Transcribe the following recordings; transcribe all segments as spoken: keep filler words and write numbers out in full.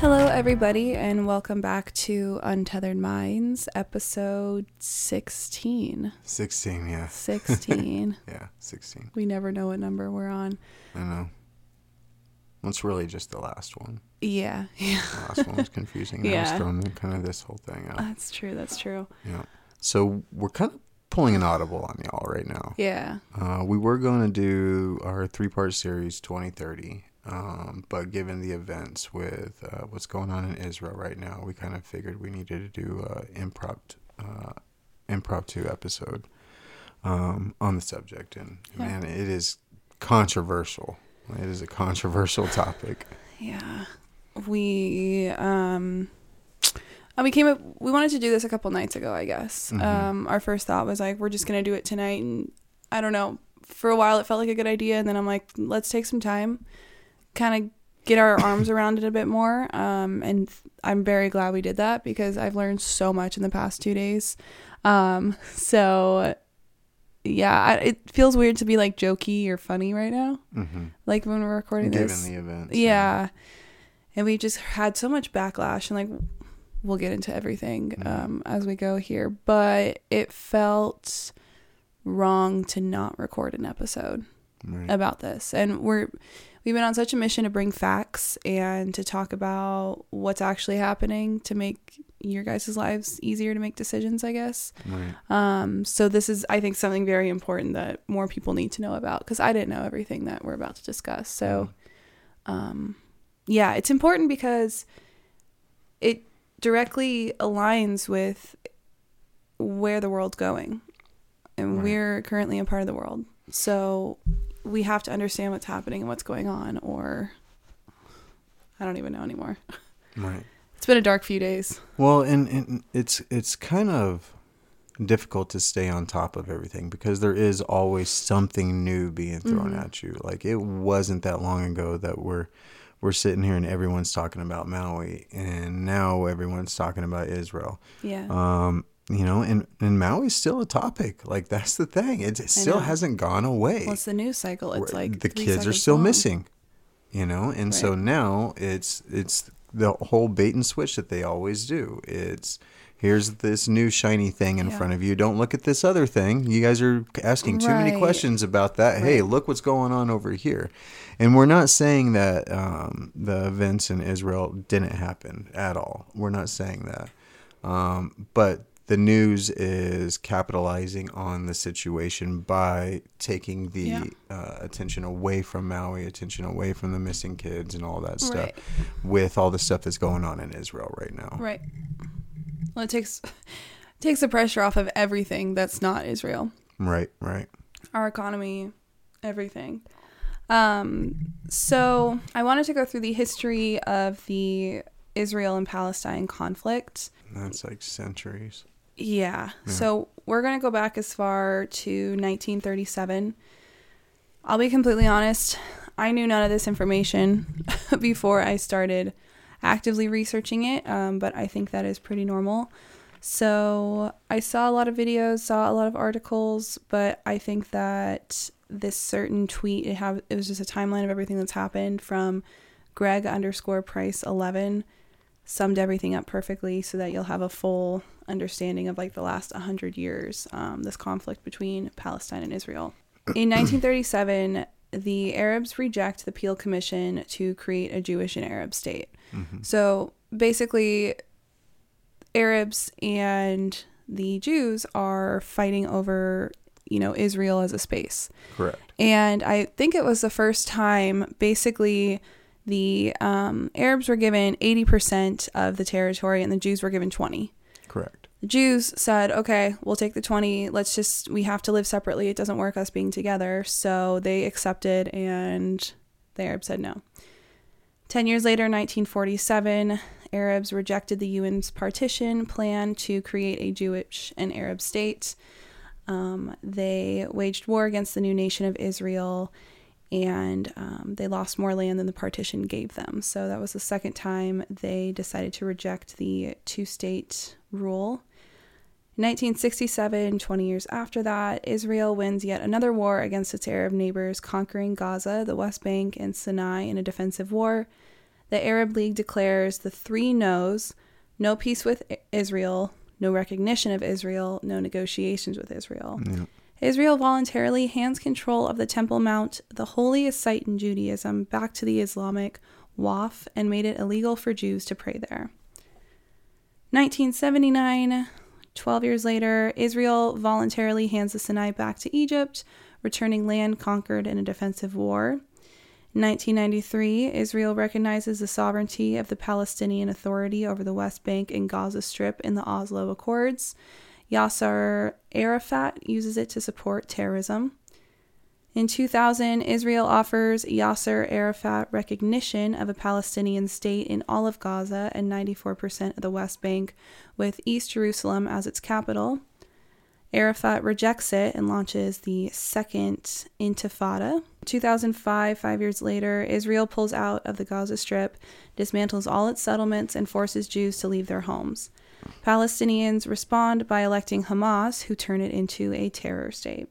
Hello, everybody, and welcome back to Untethered Minds, episode sixteen. sixteen, yeah. sixteen. Yeah, sixteen. We never know what number we're on. I know. It's really just the last one. Yeah. yeah. The last one was confusing. And yeah. I was throwing kind of this whole thing out. That's true. That's true. Yeah. So we're kind of pulling an audible on y'all right now. Yeah. Uh, we were going to do our three-part series twenty thirty. Um, but given the events with uh, what's going on in Israel right now, we kind of figured we needed to do an impromptu, uh, impromptu episode um, on the subject. And, yeah. man, it is controversial. It is a controversial topic. Yeah. We, um, we came up, we wanted to do this a couple nights ago, I guess. Mm-hmm. Um, our first thought was like, we're just going to do it tonight. And I don't know, for a while it felt like a good idea. And then I'm like, let's take some time, kind of get our arms around it a bit more. Um, and I'm very glad we did that because I've learned so much in the past two days. Um, so yeah, I, it feels weird to be like jokey or funny right now. Mm-hmm. Like when we're recording Given this. Given the events. Yeah. yeah. And we just had so much backlash, and like we'll get into everything mm-hmm. um, as we go here, but it felt wrong to not record an episode right. about this. And we're, we've been on such a mission to bring facts and to talk about what's actually happening to make your guys' lives easier to make decisions, I guess. Right. Um, so this is, I think, something very important that more people need to know about, because I didn't know everything that we're about to discuss. So, mm. um, yeah, it's important because it directly aligns with where the world's going. And right. we're currently a part of the world. So we have to understand what's happening and what's going on, or I don't even know anymore. Right. It's been a dark few days. Well, and, and it's it's kind of difficult to stay on top of everything because there is always something new being thrown mm-hmm. at you. Like it wasn't that long ago that we're we're sitting here and everyone's talking about Maui, and now everyone's talking about Israel. Yeah. Um, you know, and, and Maui's still a topic. Like, that's the thing. It, it still hasn't gone away. Well, it's the news cycle. It's Where, like the kids are still long. missing, you know? And right. so now it's it's the whole bait and switch that they always do. It's, here's this new shiny thing in yeah. front of you. Don't look at this other thing. You guys are asking too right. many questions about that. Right. Hey, look what's going on over here. And we're not saying that um, the events in Israel didn't happen at all. We're not saying that. Um, but the news is capitalizing on the situation by taking the yeah. uh, attention away from Maui, attention away from the missing kids and all that stuff right. with all the stuff that's going on in Israel right now. Right. Well, it takes it takes the pressure off of everything that's not Israel. Right, right. Our economy, everything. Um, so I wanted to go through the history of the Israel and Palestine conflict. That's like centuries. Yeah. yeah. So we're going to go back as far to nineteen thirty-seven. I'll be completely honest. I knew none of this information before I started actively researching it, um, but I think that is pretty normal. So I saw a lot of videos, saw a lot of articles, but I think that this certain tweet, it, have, it was just a timeline of everything that's happened from Greg underscore Price eleven. Summed everything up perfectly so that you'll have a full understanding of like the last one hundred years, um, this conflict between Palestine and Israel. In nineteen thirty-seven, the Arabs reject the Peel Commission to create a Jewish and Arab state. Mm-hmm. So basically, Arabs and the Jews are fighting over, you know, Israel as a space. Correct. And I think it was the first time basically the um, Arabs were given eighty percent of the territory and the Jews were given twenty. Correct. The Jews said, okay, we'll take the twenty. Let's just, we have to live separately. It doesn't work us being together. So they accepted, and the Arabs said no. Ten years later, nineteen forty-seven, Arabs rejected the U N's partition plan to create a Jewish and Arab state. Um, they waged war against the new nation of Israel, and um, they lost more land than the partition gave them. So that was the second time they decided to reject the two-state rule. In nineteen sixty-seven, twenty years after that, Israel wins yet another war against its Arab neighbors, conquering Gaza, the West Bank, and Sinai in a defensive war. the Arab League declares the three no's: no peace with Israel, no recognition of Israel, no negotiations with Israel. Yeah. Israel voluntarily hands control of the Temple Mount, the holiest site in Judaism, back to the Islamic Waqf and made it illegal for Jews to pray there. nineteen seventy-nine, twelve years later, Israel voluntarily hands the Sinai back to Egypt, returning land conquered in a defensive war. In nineteen ninety-three, Israel recognizes the sovereignty of the Palestinian Authority over the West Bank and Gaza Strip in the Oslo Accords. Yasser Arafat uses it to support terrorism. In two thousand, Israel offers Yasser Arafat recognition of a Palestinian state in all of Gaza and ninety-four percent of the West Bank, with East Jerusalem as its capital. Arafat rejects it and launches the Second Intifada. two thousand five, five years later, Israel pulls out of the Gaza Strip, dismantles all its settlements, and forces Jews to leave their homes. Palestinians respond by electing Hamas, who turn it into a terror state.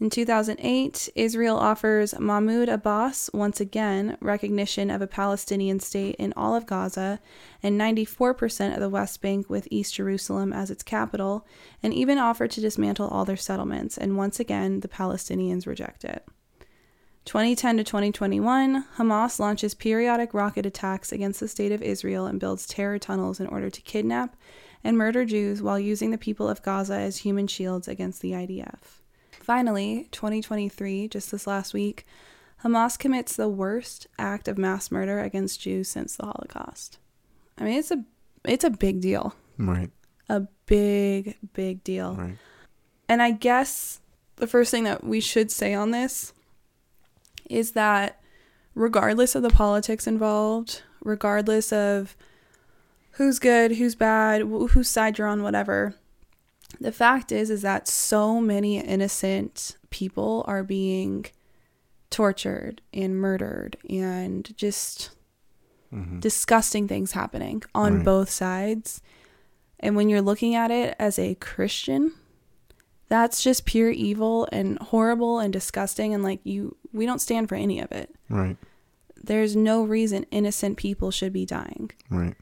In two thousand eight, Israel offers Mahmoud Abbas, once again, recognition of a Palestinian state in all of Gaza and ninety-four percent of the West Bank with East Jerusalem as its capital, and even offered to dismantle all their settlements, and once again, the Palestinians reject it. twenty ten to twenty twenty-one, Hamas launches periodic rocket attacks against the state of Israel and builds terror tunnels in order to kidnap and murder Jews while using the people of Gaza as human shields against the I D F. Finally, twenty twenty-three, just this last week, Hamas commits the worst act of mass murder against Jews since the Holocaust. I mean, it's a it's a big deal. Right. A big, big deal. Right. And I guess the first thing that we should say on this is that regardless of the politics involved, regardless of who's good, who's bad, whose side you're on, whatever, the fact is, is that so many innocent people are being tortured and murdered and just mm-hmm. disgusting things happening on right. both sides. And when you're looking at it as a Christian, that's just pure evil and horrible and disgusting. And like you, we don't stand for any of it. Right. There's no reason innocent people should be dying. Right.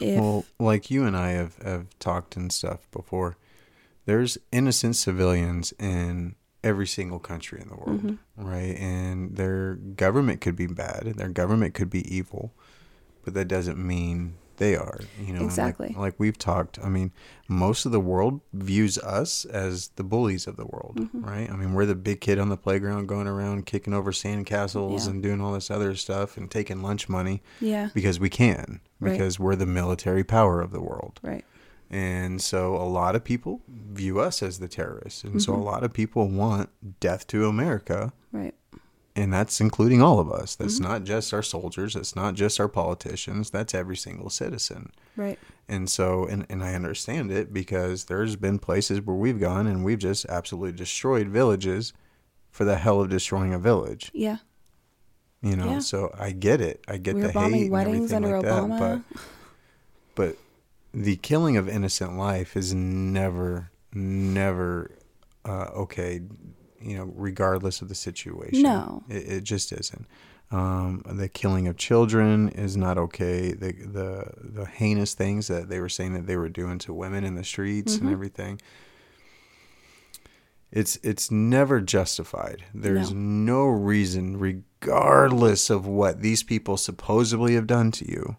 If, well, like you and I have, have talked and stuff before. There's innocent civilians in every single country in the world, mm-hmm. right? And their government could be bad. Their government could be evil, but that doesn't mean they are. You know, exactly. Like, like we've talked, I mean, most of the world views us as the bullies of the world, mm-hmm. right? I mean, we're the big kid on the playground going around kicking over sandcastles yeah. and doing all this other stuff and taking lunch money yeah. because we can, because right. we're the military power of the world. Right. And so a lot of people view us as the terrorists. And mm-hmm. so a lot of people want death to America. Right. And that's including all of us. That's mm-hmm. not just our soldiers. That's not just our politicians. That's every single citizen. Right. And so, and, and I understand it because there's been places where we've gone and we've just absolutely destroyed villages for the hell of destroying a village. Yeah. You know, yeah. so I get it. I get we the hate and everything like Obama. that. But, but the killing of innocent life is never, never uh, okay, you know, regardless of the situation. No. It, it just isn't. Um, the killing of children is not okay. The, the the heinous things that they were saying that they were doing to women in the streets mm-hmm. and everything. It's it's never justified. There's no, no reason, regardless of what these people supposedly have done to you,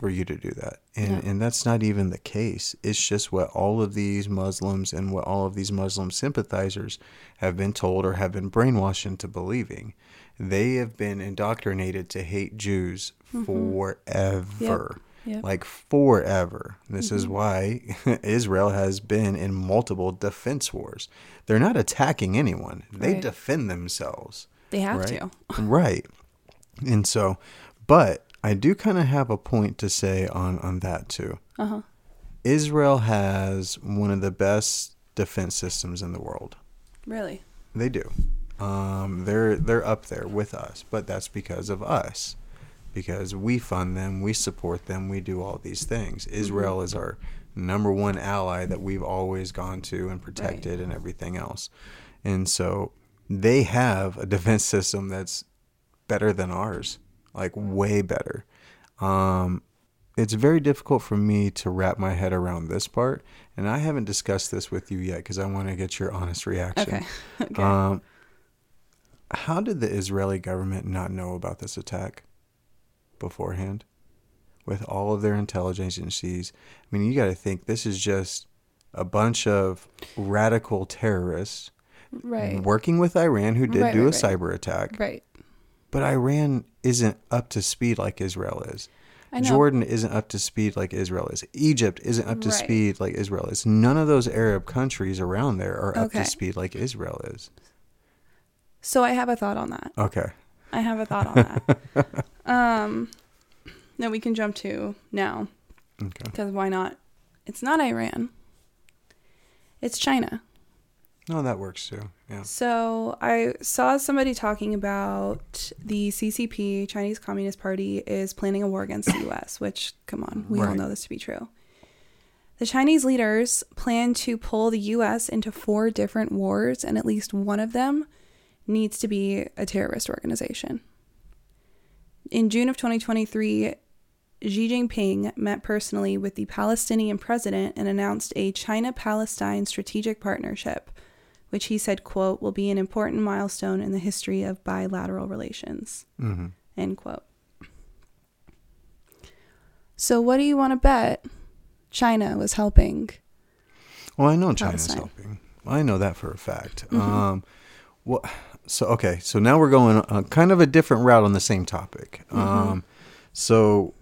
for you to do that. And yeah. and that's not even the case. It's just what all of these Muslims and what all of these Muslim sympathizers have been told or have been brainwashed into believing. They have been indoctrinated to hate Jews mm-hmm. forever. Yep. Yep. Like forever. This mm-hmm. is why Israel has been in multiple defense wars. They're not attacking anyone. They right. defend themselves. They have right? to. Right. And so, but I do kind of have a point to say on, on that too. Uh-huh. Israel has one of the best defense systems in the world. Really? They do. Um, they're they're up there with us, but that's because of us, because we fund them, we support them, we do all these things. Israel mm-hmm. is our number one ally that we've always gone to and protected right. and everything else. And so they have a defense system that's better than ours. like way better. Um, it's very difficult for me to wrap my head around this part, and I haven't discussed this with you yet because I want to get your honest reaction. Okay. Okay. Um, how did the Israeli government not know about this attack beforehand? With all of their intelligence agencies, I mean, you got to think this is just a bunch of radical terrorists right. working with Iran, who did right, do right, a right. cyber attack. Right. But Iran isn't up to speed like Israel is. I know. Jordan isn't up to speed like Israel is. Egypt isn't up to right. speed like Israel is. None of those Arab countries around there are okay. up to speed like Israel is. So I have a thought on that. Okay. I have a thought on that. um, no, we can jump to now. Okay. Because why not? It's not Iran. It's China. No, that works too. Yeah. So I saw somebody talking about the C C P, Chinese Communist Party, is planning a war against the U S, which, come on, we right. all know this to be true. The Chinese leaders plan to pull the U S into four different wars, and at least one of them needs to be a terrorist organization. In June of twenty twenty-three, Xi Jinping met personally with the Palestinian president and announced a China-Palestine strategic partnership, which he said, quote, will be an important milestone in the history of bilateral relations, mm-hmm. end quote. So what do you want to bet China was helping? Well, I know China's Palestine. helping. I know that for a fact. Mm-hmm. Um, well, so, okay. So now we're going uh, kind of a different route on the same topic. Mm-hmm. Um, so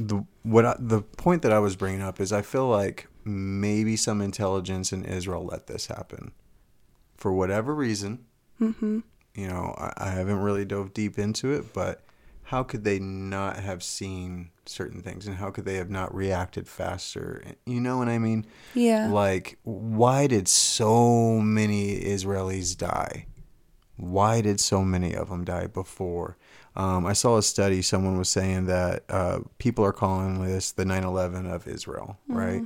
the, what I, the point that I was bringing up is I feel like maybe some intelligence in Israel let this happen for whatever reason. Mm-hmm. You know, I, I haven't really dove deep into it, but how could they not have seen certain things, and how could they have not reacted faster? You know what I mean? Yeah. Like, why did so many Israelis die? Why did so many of them die before? Um, I saw a study. Someone was saying that uh, people are calling this the nine eleven of Israel, mm-hmm. right?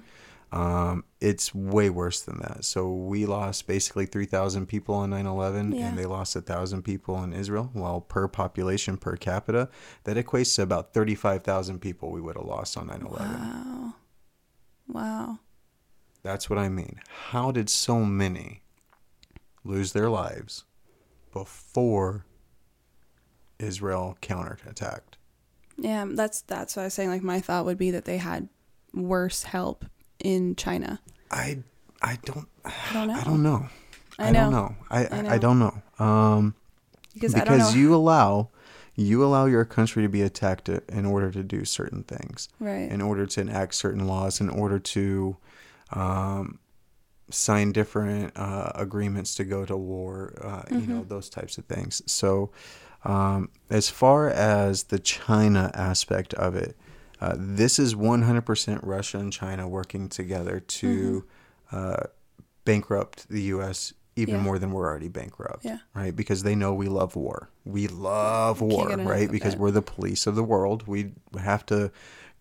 Um, it's way worse than that. So we lost basically three thousand people on nine eleven yeah. and they lost one thousand people in Israel. Well, per population, per capita, that equates to about thirty-five thousand people we would have lost on nine eleven. Wow. Wow. That's what I mean. How did so many lose their lives before Israel counterattacked? Yeah, that's, that's what I was saying. Like, my thought would be that they had worse help in China. I I don't I don't know. I don't know. I, know. I don't know. I, I, know. I don't know. Um because, because I don't know. you allow you allow your country to be attacked in order to do certain things. Right. In order to enact certain laws, in order to um sign different uh agreements to go to war, uh mm-hmm. you know, those types of things. So um as far as the China aspect of it, Uh, this is one hundred percent Russia and China working together to mm-hmm. uh, bankrupt the U S even yeah. more than we're already bankrupt, yeah. right? Because they know we love war. We love war, right? Because we're the police of the world. We have to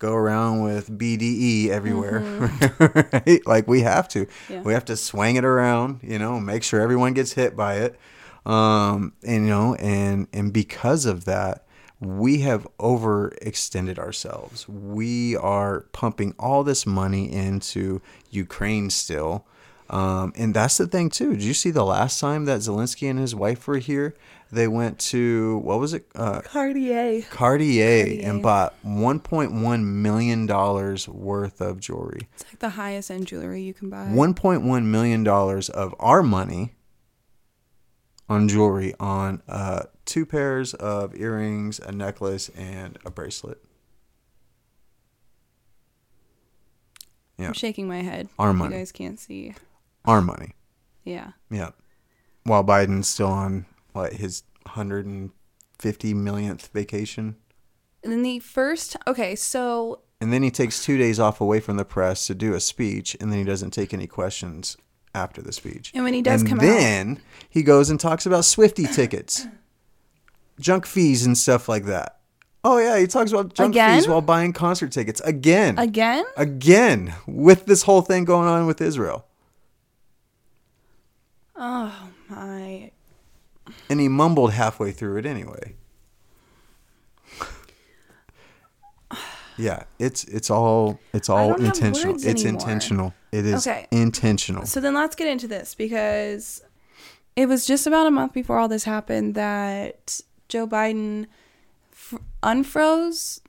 go around with B D E everywhere, mm-hmm. right? Like, we have to. Yeah. We have to swing it around, you know, make sure everyone gets hit by it. Um, and, you know, and, and because of that, we have overextended ourselves. We are pumping all this money into Ukraine still. Um, and that's the thing, too. Did you see the last time that Zelensky and his wife were here? They went to, what was it? Uh, Cartier. Cartier. Cartier and bought one point one million dollars worth of jewelry. It's like the highest end jewelry you can buy. one point one million dollars of our money on jewelry, on uh, two pairs of earrings, a necklace, and a bracelet. Yeah. I'm shaking my head. Our money. You guys can't see. Our money. Yeah. Yeah. While Biden's still on, what, his one hundred fifty millionth vacation. And then the first, okay, so. And then he takes two days off away from the press to do a speech, and then he doesn't take any questions after the speech. And when he does and come then out. then he goes and talks about Swifty tickets, junk fees and stuff like that. Oh, yeah. He talks about junk Again? fees while buying concert tickets. Again. Again? Again. With this whole thing going on with Israel. Oh, my. And he mumbled halfway through it anyway. Yeah, it's it's all it's all intentional. It's anymore. intentional. It is okay. intentional. So then let's get into this, because it was just about a month before all this happened that Joe Biden f- unfroze.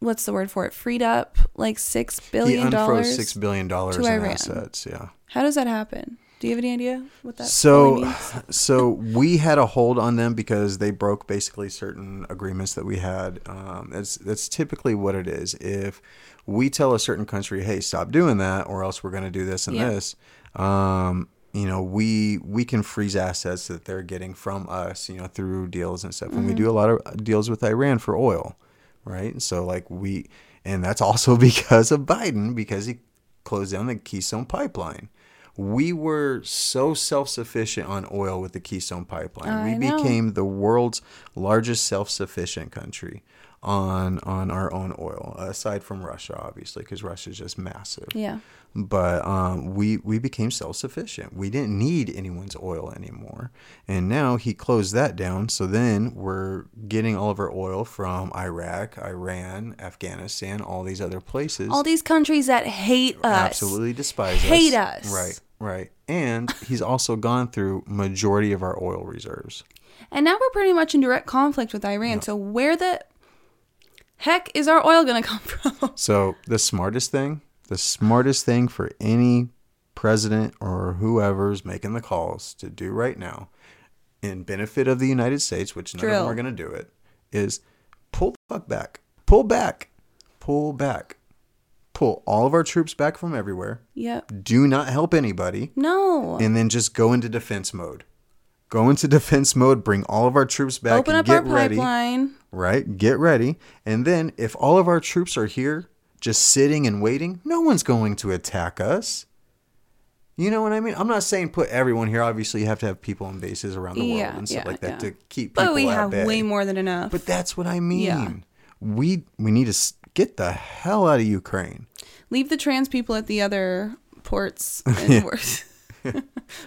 What's the word for it? Freed up like six billion dollars. He unfroze six billion dollars in Iran. Assets. Yeah. How does that happen? Do you have any idea what that so, really means? So we had a hold on them because they broke basically certain agreements that we had. Um, that's, that's typically what it is. If we tell a certain country, hey, stop doing that or else we're going to do this and yeah. this, um, you know, we we can freeze assets that they're getting from us, you know, through deals and stuff. Mm-hmm. And we do a lot of deals with Iran for oil, right? And so like we, and that's also because of Biden, because he closed down the Keystone Pipeline. We were so self-sufficient on oil with the Keystone Pipeline. I we know. became the world's largest self-sufficient country on on our own oil, aside from Russia, obviously, because Russia is just massive. Yeah. But um, we, we became self-sufficient. We didn't need anyone's oil anymore. And now he closed that down. So then we're getting all of our oil from Iraq, Iran, Afghanistan, all these other places. All these countries that hate us. Absolutely despise us. Hate us. Right, right. And he's also gone through majority of our oil reserves. And now we're pretty much in direct conflict with Iran. No. So where the... heck is our oil going to come from? So the smartest thing, the smartest thing for any president or whoever's making the calls to do right now in benefit of the United States, which none Drill. of them are going to do it, is pull the fuck back, pull back, pull back, pull all of our troops back from everywhere. Yep. Do not help anybody. No. And then just go into defense mode. Go into defense mode, bring all of our troops back Open and get ready. Open up our pipeline. Right? Get ready. And then if all of our troops are here just sitting and waiting, no one's going to attack us. You know what I mean? I'm not saying put everyone here. Obviously, you have to have people in bases around the world yeah, and stuff yeah, like that yeah. to keep people at bay. But we have bay. way more than enough. But that's what I mean. Yeah. We we need to get the hell out of Ukraine. Leave the trans people at the other ports and worse.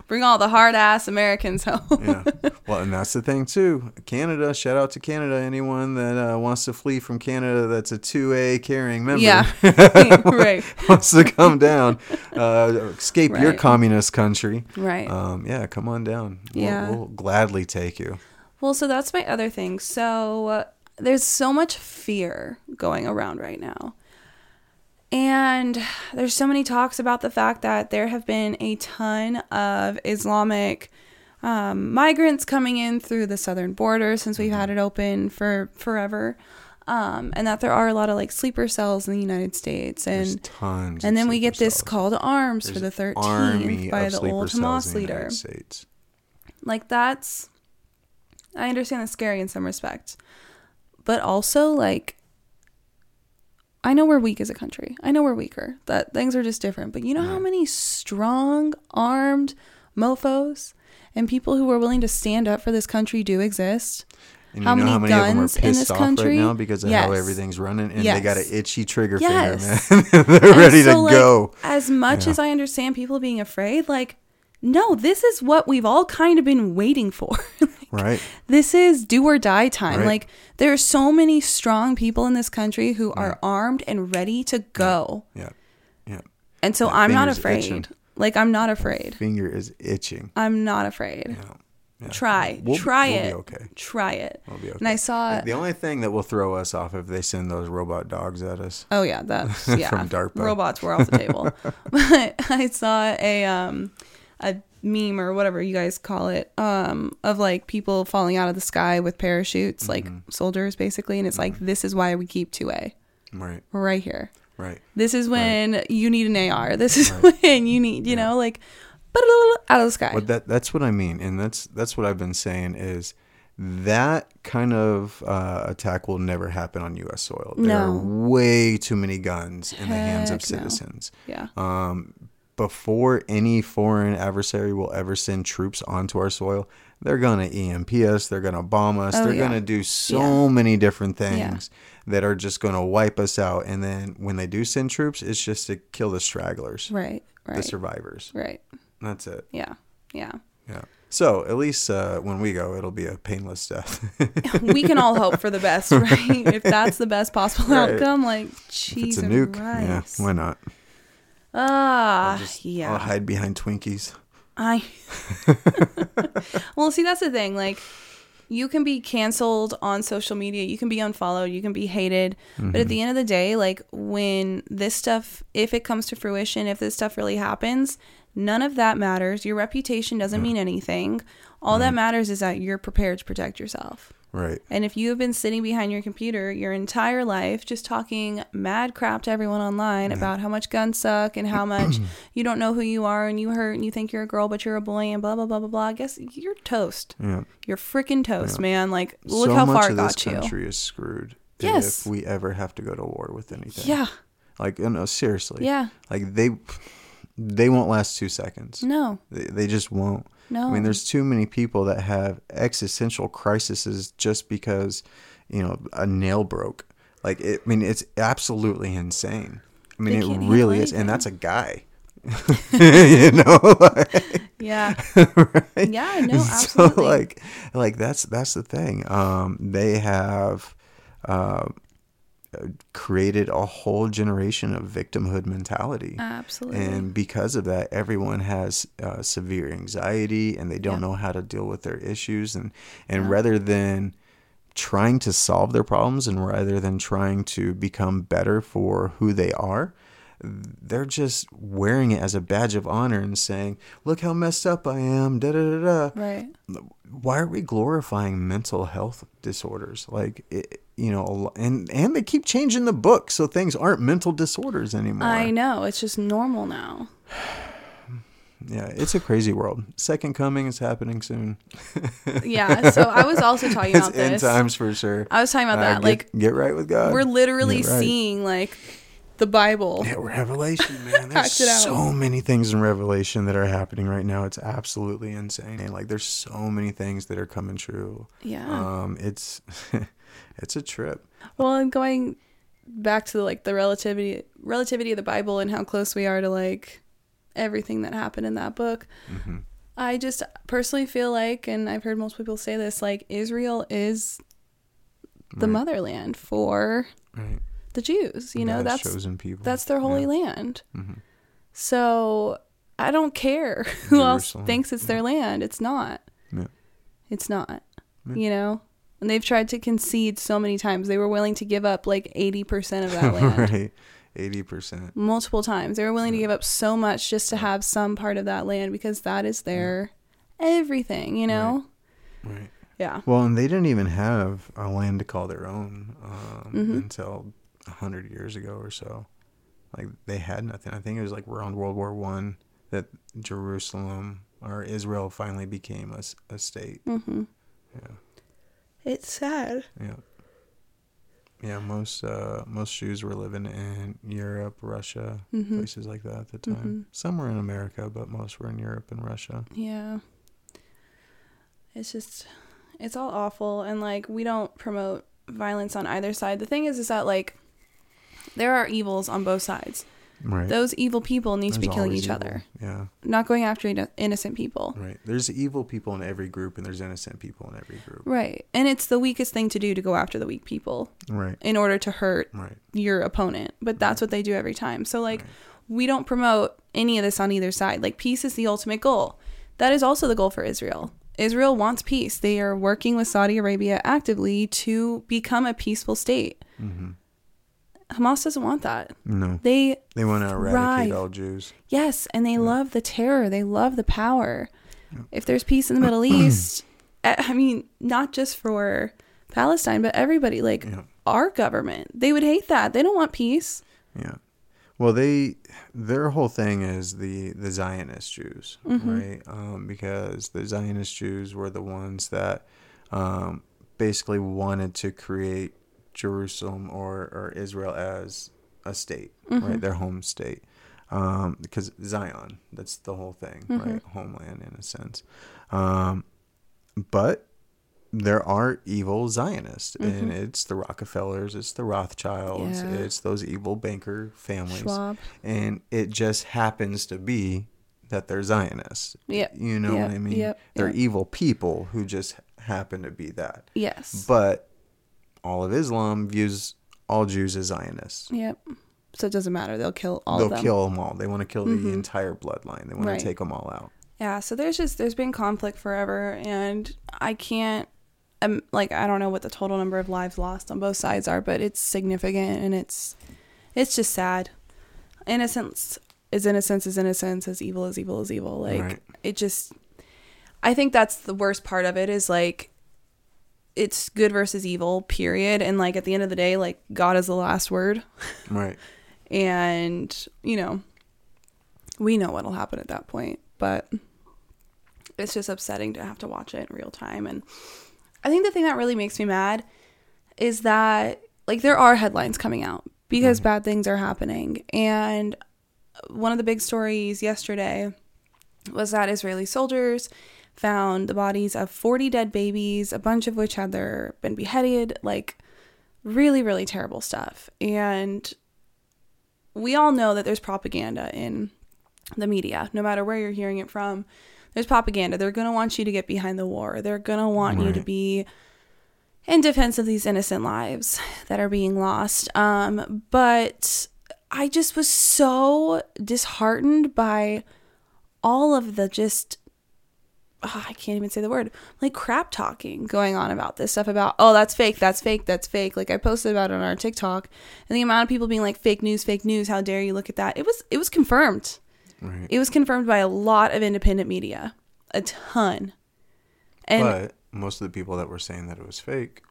Bring all the hard-ass Americans home. Yeah. Well, and that's the thing, too. Canada, shout out to Canada. Anyone that uh, wants to flee from Canada that's a two A carrying member yeah. right. wants to come down, uh, escape right. your communist country. Right. Um, yeah, come on down. Yeah. We'll, we'll gladly take you. Well, so that's my other thing. So uh, there's so much fear going around right now. And there's so many talks about the fact that there have been a ton of Islamic um, migrants coming in through the southern border since we've had it open for forever. Um, and that there are a lot of like sleeper cells in the United States. And there's tons and then we get this cells. call to arms there's for the thirteenth by the old Hamas leader. Like that's, I understand that's scary in some respect, but also like, I know we're weak as a country. I know we're weaker. That things are just different. But you know yeah. how many strong, armed mofos and people who are willing to stand up for this country do exist? And how you know many, how many guns of them are pissed off country? right now because of yes. how everything's running? And yes. they got an itchy trigger yes. finger, man. They're and ready so, to like, go. As much yeah. as I understand people being afraid, like, no, this is what we've all kind of been waiting for. Right. This is do or die time. Right. Like there are so many strong people in this country who yeah. are armed and ready to go. Yeah. Yeah. yeah. And so that I'm not afraid. Itching. Like I'm not afraid. That finger is itching. I'm not afraid. Yeah. Yeah. Try. We'll, Try we'll it. Be okay. Try it. We'll be okay. And I saw the only thing that will throw us off if they send those robot dogs at us. Oh yeah, that's yeah. From DARPA. Robots were off the table. But I saw a um a meme or whatever you guys call it um of like people falling out of the sky with parachutes, like mm-hmm. soldiers basically, and it's mm-hmm. like this is why we keep two A right right here right this is when right. you need an A R, this is right. when you need you yeah. know like out of the sky. Well, that that's what I mean, and that's that's what I've been saying is that kind of uh attack will never happen on U S soil. There no. are way too many guns in Heck the hands of citizens. no. yeah um Before any foreign adversary will ever send troops onto our soil, they're going to E M P us. They're going to bomb us. Oh, they're yeah. going to do so yeah. many different things yeah. that are just going to wipe us out. And then when they do send troops, it's just to kill the stragglers. Right. Right. The survivors. Right. That's it. Yeah. Yeah. Yeah. So at least uh, when we go, it'll be a painless death. We can all hope for the best, right? If that's the best possible right. outcome, like, geez, it's a nuke. Christ. Yeah, why not? Ah, uh, yeah. I'll hide behind Twinkies. I. Well, see, that's the thing. Like, you can be canceled on social media. You can be unfollowed. You can be hated. Mm-hmm. But at the end of the day, like, when this stuff, if it comes to fruition, if this stuff really happens, none of that matters. Your reputation doesn't mean anything. All that matters is that you're prepared to protect yourself. Right. And if you have been sitting behind your computer your entire life just talking mad crap to everyone online yeah. about how much guns suck and how much you don't know who you are and you hurt and you think you're a girl but you're a boy and blah, blah, blah, blah, blah, I guess you're toast. Yeah. You're freaking toast, yeah. man. Like, look so how far it got you. So much of this country is screwed. Yes. If we ever have to go to war with anything. Yeah. Like, no, seriously. Yeah. Like, they... They won't last two seconds. No. They, they just won't. No. I mean, there's too many people that have existential crises just because, you know, a nail broke. Like, it, I mean, it's absolutely insane. I mean, it really is. And that's a guy. You know? Like, yeah. Right? Yeah, no, absolutely. So, like, like that's, that's the thing. Um, they have... Uh, created a whole generation of victimhood mentality. Absolutely. And because of that, everyone has uh, severe anxiety and they don't yeah. know how to deal with their issues. And, and yeah. rather than trying to solve their problems and rather than trying to become better for who they are, they're just wearing it as a badge of honor and saying, look how messed up I am. Da, da, da, da. Right. Why are we glorifying mental health disorders? Like, it, you know, and, and they keep changing the book. So things aren't mental disorders anymore. I know. It's just normal now. Yeah, it's a crazy world. Second coming is happening soon. Yeah, so I was also talking about it's this. It's end times for sure. I was talking about uh, that. Get, like, get right with God. We're literally right. seeing, like... The Bible. Yeah, Revelation, man. There's so many things in Revelation that are happening right now. It's absolutely insane. And like, there's so many things that are coming true. Yeah. Um, it's it's a trip. Well, I'm going back to the, like the relativity relativity of the Bible and how close we are to like everything that happened in that book. Mm-hmm. I just personally feel like, and I've heard multiple people say this, like Israel is the right. motherland for. Right. The Jews, you know, that's chosen people. That's their holy yeah. land. Mm-hmm. So I don't care who else thinks it's yeah. their land. It's not. Yeah. It's not. Yeah. You know, and they've tried to concede so many times. They were willing to give up like eighty percent of that land. Right. eighty percent. Multiple times. They were willing yeah. to give up so much just to have some part of that land because that is their yeah. everything, you know? Right. right. Yeah. Well, and they didn't even have a land to call their own um, mm-hmm. until... A hundred years ago or so. Like they had nothing. I think it was like around World War One that Jerusalem or Israel finally became a, a state. Mm-hmm. Yeah. It's sad. Yeah. Yeah. Most uh, most Jews were living in Europe, Russia, mm-hmm. places like that at the time. Mm-hmm. Some were in America, but most were in Europe and Russia. Yeah. It's just, it's all awful, and like we don't promote violence on either side. The thing is, is that like. There are evils on both sides. Right. Those evil people need There's to be killing each evil. Other. Yeah. Not going after innocent people. Right. There's evil people in every group and there's innocent people in every group. Right. And it's the weakest thing to do to go after the weak people. Right. In order to hurt right. your opponent. But that's right. what they do every time. So like right. we don't promote any of this on either side. Like peace is the ultimate goal. That is also the goal for Israel. Israel wants peace. They are working with Saudi Arabia actively to become a peaceful state. Mm-hmm. Hamas doesn't want that. No. They They want to eradicate thrive. all Jews. Yes, and they yeah. love the terror. They love the power. Yeah. If there's peace in the Middle East, I mean, not just for Palestine, but everybody, like yeah. our government, they would hate that. They don't want peace. Yeah. Well, they their whole thing is the, the Zionist Jews, mm-hmm. right? Um, because the Zionist Jews were the ones that um, basically wanted to create Jerusalem or, or Israel as a state, mm-hmm. right? Their home state. Um, because Zion, that's the whole thing, mm-hmm. right? Homeland in a sense. Um, but there are evil Zionists, mm-hmm. and it's the Rockefellers, it's the Rothschilds, yeah. it's those evil banker families. Schwab. And it just happens to be that they're Zionists. Yeah. You know yep. what I mean? Yep. They're yep. evil people who just happen to be that. Yes. But all of Islam views all Jews as Zionists. Yep. So it doesn't matter. They'll kill all They'll of them. They'll kill them all. They want to kill mm-hmm. the entire bloodline. They want right. to take them all out. Yeah. So there's just, there's been conflict forever. And I can't, um, like, I don't know what the total number of lives lost on both sides are, but it's significant and it's, it's just sad. Innocence is innocence is innocence, as evil is evil is evil. Like, right. it just, I think that's the worst part of it is like, it's good versus evil, period. And like, at the end of the day, like, God is the last word. Right. And, you know, we know what'll happen at that point, but it's just upsetting to have to watch it in real time. And I think the thing that really makes me mad is that, like, there are headlines coming out because right. bad things are happening. And one of the big stories yesterday was that Israeli soldiers found the bodies of forty dead babies, a bunch of which had their been beheaded, like really, really terrible stuff. And we all know that there's propaganda in the media, no matter where you're hearing it from. There's propaganda. They're going to want you to get behind the war. They're going to want right. you to be in defense of these innocent lives that are being lost. Um, but I just was so disheartened by all of the just, oh, I can't even say the word, like crap talking going on about this stuff about, oh, that's fake, that's fake, that's fake. Like I posted about it on our TikTok and the amount of people being like, fake news, fake news, how dare you look at that. It was, it was confirmed. Right. It was confirmed by a lot of independent media, a ton. And but most of the people that were saying that it was fake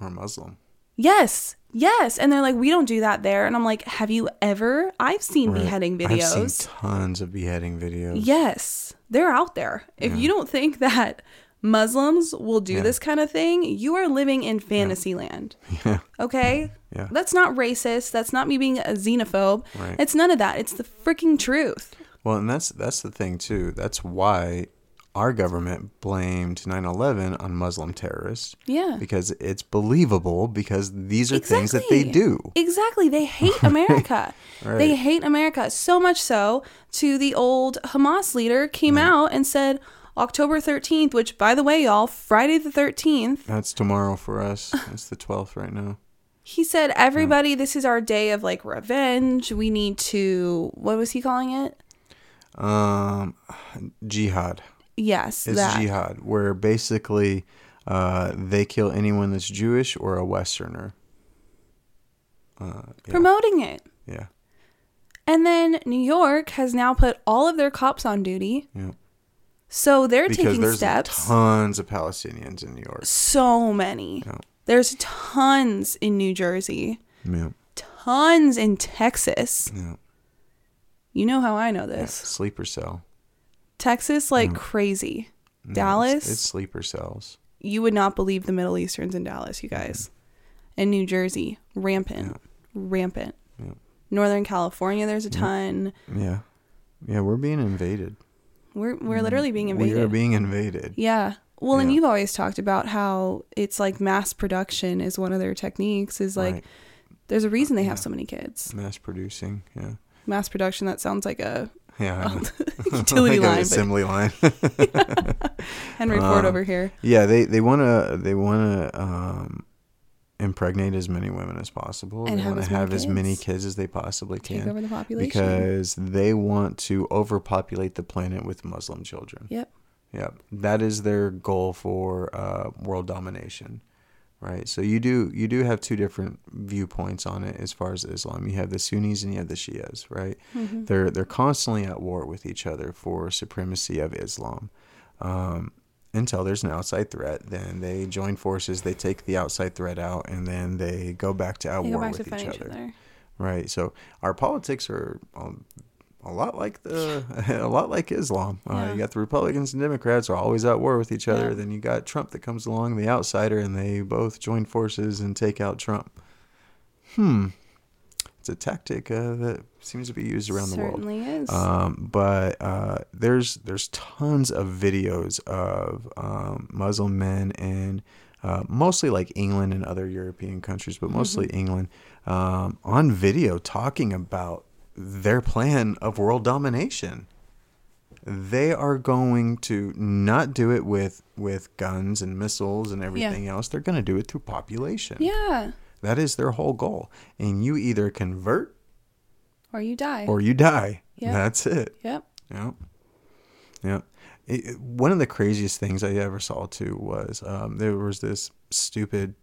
were Muslim. Yes. Yes. And they're like, we don't do that there. And I'm like, have you ever? I've seen right. beheading videos. I've seen tons of beheading videos. Yes. They're out there. If yeah. you don't think that Muslims will do yeah. this kind of thing, you are living in fantasy yeah. land. Yeah. Okay? Yeah. That's not racist. That's not me being a xenophobe. Right. It's none of that. It's the freaking truth. Well, and that's that's the thing, too. That's why our government blamed nine eleven on Muslim terrorists. Yeah. Because it's believable because these are exactly. things that they do. Exactly. They hate America. Right. They hate America. So much so to the old Hamas leader came right. out and said October thirteenth, which by the way, y'all, Friday the thirteenth. That's tomorrow for us. It's the twelfth right now. He said, everybody, yeah. this is our day of like revenge. We need to, what was he calling it? Um, Jihad. Yes, it's that. Jihad, where basically uh, they kill anyone that's Jewish or a Westerner. Uh, yeah. Promoting it. Yeah. And then New York has now put all of their cops on duty. Yeah. So they're because taking there's steps. There's tons of Palestinians in New York. So many. Yeah. There's tons in New Jersey. Yeah. Tons in Texas. Yeah. You know how I know this. Yeah. Sleeper cell. Texas, like mm. crazy. No, Dallas. It's, it's sleeper cells. You would not believe the Middle Easterns in Dallas, you guys. Mm. In New Jersey, rampant. Yeah. Rampant. Yeah. Northern California, there's a ton. Yeah. Yeah, we're being invaded. We're we're literally being invaded. We are being invaded. Yeah. Well, yeah. and you've always talked about how it's like mass production is one of their techniques. Is like, right. there's a reason they yeah. have so many kids. Mass producing, yeah. Mass production, that sounds like a... Yeah, utility line, assembly line. Henry Ford um, over here. Yeah, they they want to they want to um, impregnate as many women as possible. And they want to have kids. As many kids as they possibly can. Take over the population because they want to overpopulate the planet with Muslim children. Yep. Yep. That is their goal for uh, world domination, right? So you do you do have two different viewpoints on it as far as Islam. You have the Sunnis and you have the Shias, right? Mm-hmm. They're they're constantly at war with each other for supremacy of Islam. Um, until there's an outside threat, then they join forces, they take the outside threat out, and then they go back to at they war back with to each, each other. other. Right. So our politics are um, a lot like the a lot like Islam. Uh, yeah. You got the Republicans and Democrats are always at war with each other. Yeah. Then you got Trump that comes along, the outsider, and they both join forces and take out Trump. Hmm, it's a tactic uh, that seems to be used around Certainly the world. Is. Um, but uh, there's there's tons of videos of um, Muslim men and. Uh, mostly like England and other European countries, but mostly mm-hmm. England um, on video talking about their plan of world domination. they are going to not do it with, with guns and missiles and everything yeah. else. They're going to do it through population. Yeah. That is their whole goal. And you either convert. Or you die. Or you die. Yep. That's it. Yep. Yep. Yep. It, one of the craziest things I ever saw, too, was um, there was this stupid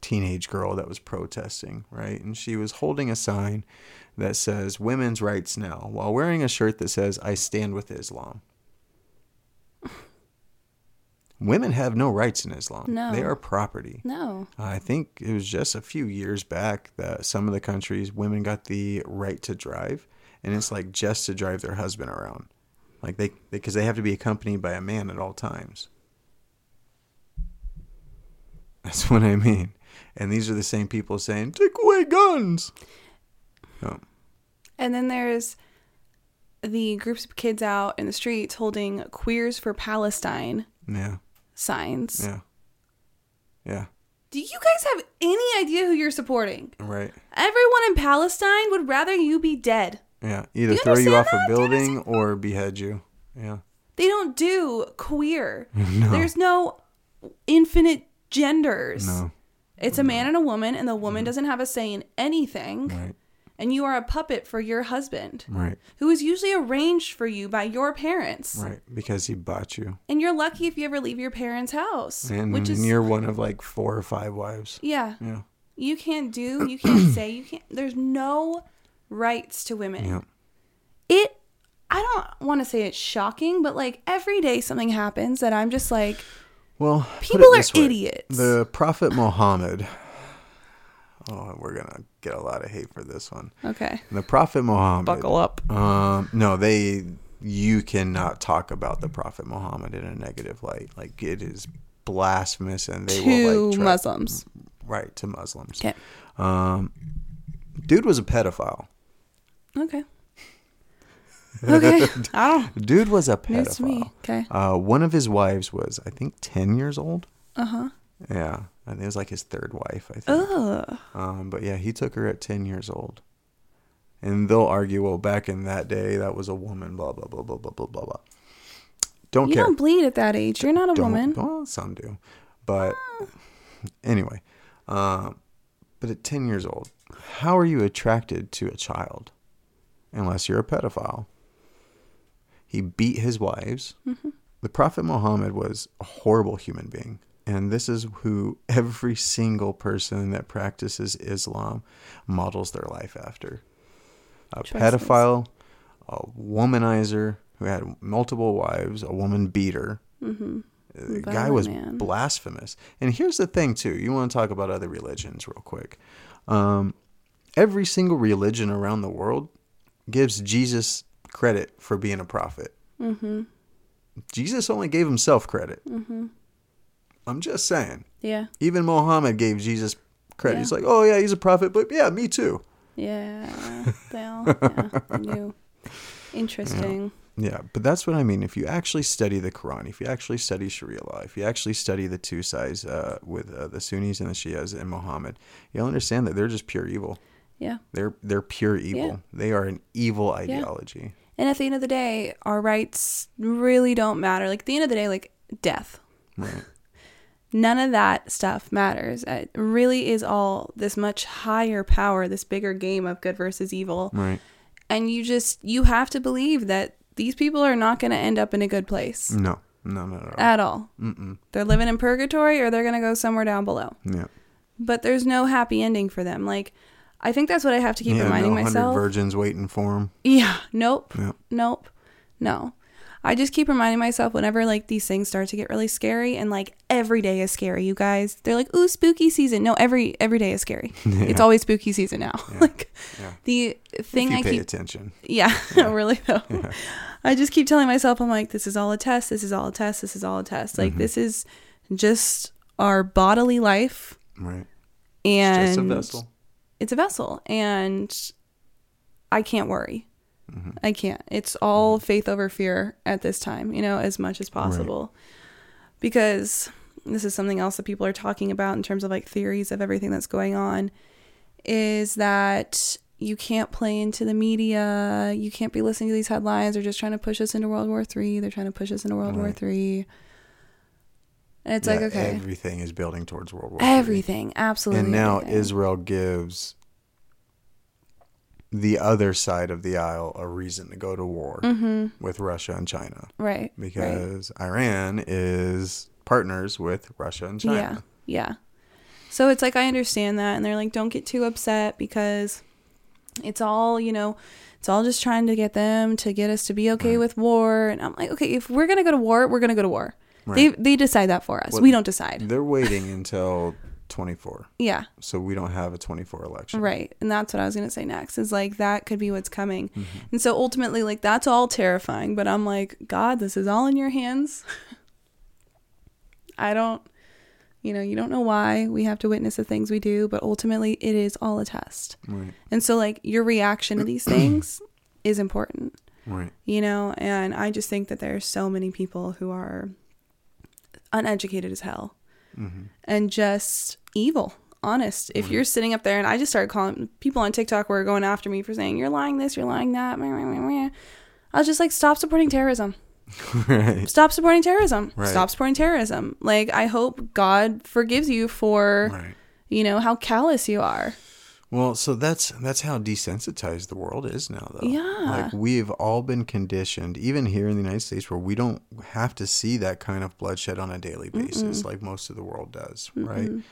teenage girl that was protesting, right? And she was holding a sign that says, women's rights now, while wearing a shirt that says, I stand with Islam. Women have no rights in Islam. No. They are property. No. I think it was just a few years back that some of the countries, women got the right to drive. And it's like just to drive their husband around. Like they, because they, they have to be accompanied by a man at all times. That's what I mean. And these are the same people saying, take away guns. Oh. And then there's the groups of kids out in the streets holding Queers for Palestine yeah. signs. Yeah. Yeah. Do you guys have any idea who you're supporting? Right. Everyone in Palestine would rather you be dead. Yeah. Either you throw you off that? a building or behead you. Yeah. They don't do queer. No. There's no infinite genders. No. It's no. a man and a woman, and the woman mm. doesn't have a say in anything. Right. And you are a puppet for your husband. Right. Who is usually arranged for you by your parents. Right. Because he bought you. And you're lucky if you ever leave your parents' house. And, which and is, you're one of like four or five wives. Yeah. Yeah. You can't do, you can't say, you can't. There's no rights to women. Yeah. It, I don't want to say it's shocking, but like every day something happens that I'm just like, well, people are way. idiots. The Prophet Muhammad. Oh, we're going to get a lot of hate for this one. Okay. The Prophet Muhammad. Buckle up. Um, no, they, you cannot talk about the Prophet Muhammad in a negative light. Like, it is blasphemous and they to will like. To Muslims. Right, to Muslims. Okay. Um, dude was a pedophile. Okay. Okay. Oh. Dude was a pedophile. That's me. Okay. Uh, one of his wives was, I think, ten years old. Uh-huh. Yeah. I think it was like his third wife, I think. Ugh. Um, but yeah, he took her at ten years old. And they'll argue, well, back in that day, that was a woman, blah, blah, blah, blah, blah, blah, blah, blah. Don't you care. You don't bleed at that age. You're not a don't, woman. Well, some do. But ah. anyway, um, but at ten years old, how are you attracted to a child? Unless you're a pedophile. He beat his wives. Mm-hmm. The Prophet Muhammad was a horrible human being. And this is who every single person that practices Islam models their life after. A Choices. pedophile, a womanizer who had multiple wives, a woman beater. Mm-hmm. The By guy was man. blasphemous. And here's the thing, too. You want to talk about other religions real quick. Um, every single religion around the world gives Jesus credit for being a prophet. Mm-hmm. Jesus only gave himself credit. Mm-hmm. I'm just saying. Yeah. Even Muhammad gave Jesus credit. Yeah. He's like, oh, yeah, he's a prophet, but yeah, me too. Yeah. They all, yeah, I knew. Interesting. Yeah. yeah, but that's what I mean. If you actually study the Quran, if you actually study Sharia law, if you actually study the two sides uh, with uh, the Sunnis and the Shias and Muhammad, you'll understand that they're just pure evil. Yeah. They're, they're pure evil. Yeah. They are an evil ideology. Yeah. And at the end of the day, our rights really don't matter. Like, at the end of the day, like, death. Right. None of that stuff matters. It really is all this much higher power, this bigger game of good versus evil. Right. And you just, you have to believe that these people are not going to end up in a good place. No, no, not at all. At all. Mm-mm. They're living in purgatory or they're going to go somewhere down below. Yeah. But there's no happy ending for them. Like, I think that's what I have to keep yeah, reminding no myself. Yeah, one hundred virgins waiting for them. Yeah. Nope. Yep. Nope. No. I just keep reminding myself whenever, like, these things start to get really scary, and, like, every day is scary, you guys. They're like, ooh, spooky season. No, every every day is scary. Yeah. It's always spooky season now. Yeah. Like, yeah. the thing if you I pay keep... attention. Yeah, yeah. really, though. Yeah. I just keep telling myself, I'm like, this is all a test, this is all a test, this is all a test. Like, mm-hmm. this is just our bodily life. Right. And it's just a vessel. It's a vessel, and I can't worry. Mm-hmm. I can't. It's all faith over fear at this time, you know, as much as possible. Right. Because this is something else that people are talking about in terms of like theories of everything that's going on, is that you can't play into the media. You can't be listening to these headlines. They're just trying to push us into World War Three. They're trying to push us into World right. War Three. And it's yeah, like, okay. Everything is building towards World War Three. Everything, absolutely. And now everything. Israel gives the other side of the aisle a reason to go to war mm-hmm. with Russia and China. Right. Because right. Iran is partners with Russia and China. Yeah, yeah. So it's like, I understand that. And they're like, don't get too upset because it's all, you know, it's all just trying to get them to get us to be okay right. with war. And I'm like, okay, if we're going to go to war, we're going to go to war. Right. They they decide that for us. Well, we don't decide. They're waiting until twenty-four. Yeah. So we don't have a twenty-four election. Right. And that's what I was going to say next is like, that could be what's coming. Mm-hmm. And so ultimately, like, that's all terrifying. But I'm like, God, this is all in your hands. I don't, you know, you don't know why we have to witness the things we do. But ultimately, it is all a test. Right. And so like your reaction to these things is important. Right. You know, and I just think that there are so many people who are uneducated as hell mm-hmm. and just evil, honest. If mm-hmm. you're sitting up there, and I just started calling people on TikTok were going after me for saying, you're lying this, you're lying that. I was just like, stop supporting terrorism. Right. Stop supporting terrorism. Right. Stop supporting terrorism. Like, I hope God forgives you for, right. you know, how callous you are. Well, so that's that's how desensitized the world is now, though. Yeah. Like, we've all been conditioned, even here in the United States, where we don't have to see that kind of bloodshed on a daily basis, mm-mm. like most of the world does, mm-mm. right?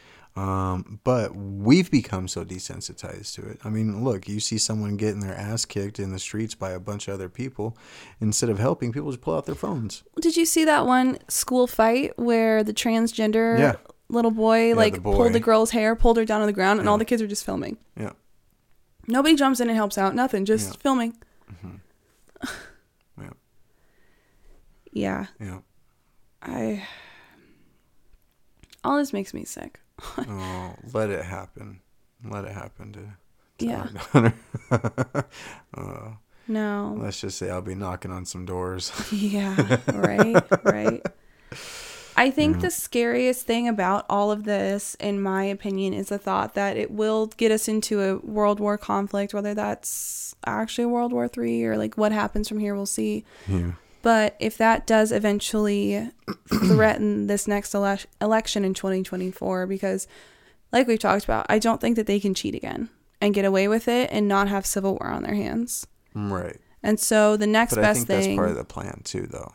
Um, but we've become so desensitized to it. I mean, look, you see someone getting their ass kicked in the streets by a bunch of other people. Instead of helping, people just pull out their phones. Did you see that one school fight where the transgender... Yeah. little boy yeah, like the boy. pulled the girl's hair, pulled her down on the ground, and yeah. all the kids are just filming. Yeah. Nobody jumps in and helps out. Nothing. Just yeah. filming. Mm-hmm. yeah. Yeah. Yeah. I. All this makes me sick. Oh, let it happen. Let it happen to. to yeah. Our daughter. oh. No. Let's just say I'll be knocking on some doors. yeah. Right. Right. I think mm-hmm. the scariest thing about all of this, in my opinion, is the thought that it will get us into a world war conflict, whether that's actually World War Three or like what happens from here, we'll see. Yeah. But if that does eventually threaten this next ele- election in twenty twenty-four, because like we've talked about, I don't think that they can cheat again and get away with it and not have civil war on their hands. Right. And so the next but best I think thing... that's part of the plan too, though.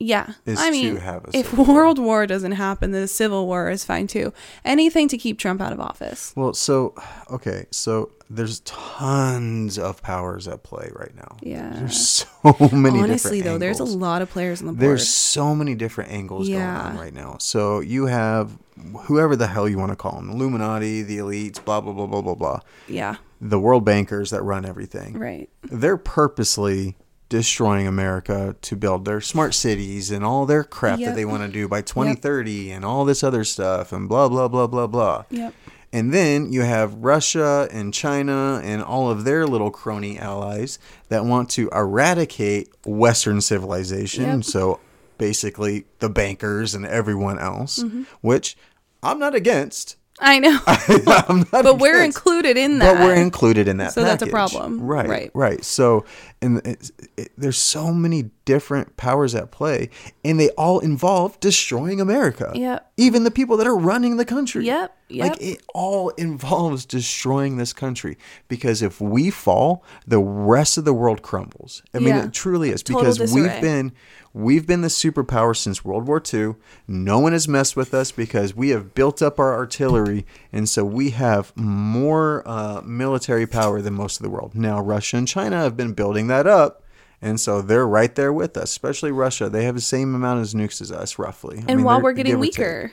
Yeah, I mean, if World War doesn't happen, the Civil War is fine too. Anything to keep Trump out of office. Well, so, okay, so there's tons of powers at play right now. Yeah. There's so many different angles. Honestly, though, there's a lot of players on the board. There's so many different angles yeah. going on right now. So you have whoever the hell you want to call them, Illuminati, the elites, blah, blah, blah, blah, blah, blah. Yeah. The world bankers that run everything. Right. They're purposely... destroying America to build their smart cities and all their crap yep. that they want to do by twenty thirty yep. and all this other stuff and blah, blah, blah, blah, blah. Yep. And then you have Russia and China and all of their little crony allies that want to eradicate Western civilization. Yep. So basically the bankers and everyone else, mm-hmm. which I'm not against. I know. I'm not but against, we're included in that. But we're included in that. So package. That's a problem. Right. Right. Right. So and it's, it, there's so many different powers at play, and they all involve destroying America. Yep. Even the people that are running the country. Yep. Yep. Like it all involves destroying this country, because if we fall, the rest of the world crumbles. I mean, yeah. it truly is, because we've been we've been the superpower since World War Two. No one has messed with us because we have built up our artillery, and so we have more uh, military power than most of the world. Now, Russia and China have been building that up, and so they're right there with us. Especially Russia, they have the same amount of nukes as us, roughly. And I mean, while we're getting weaker,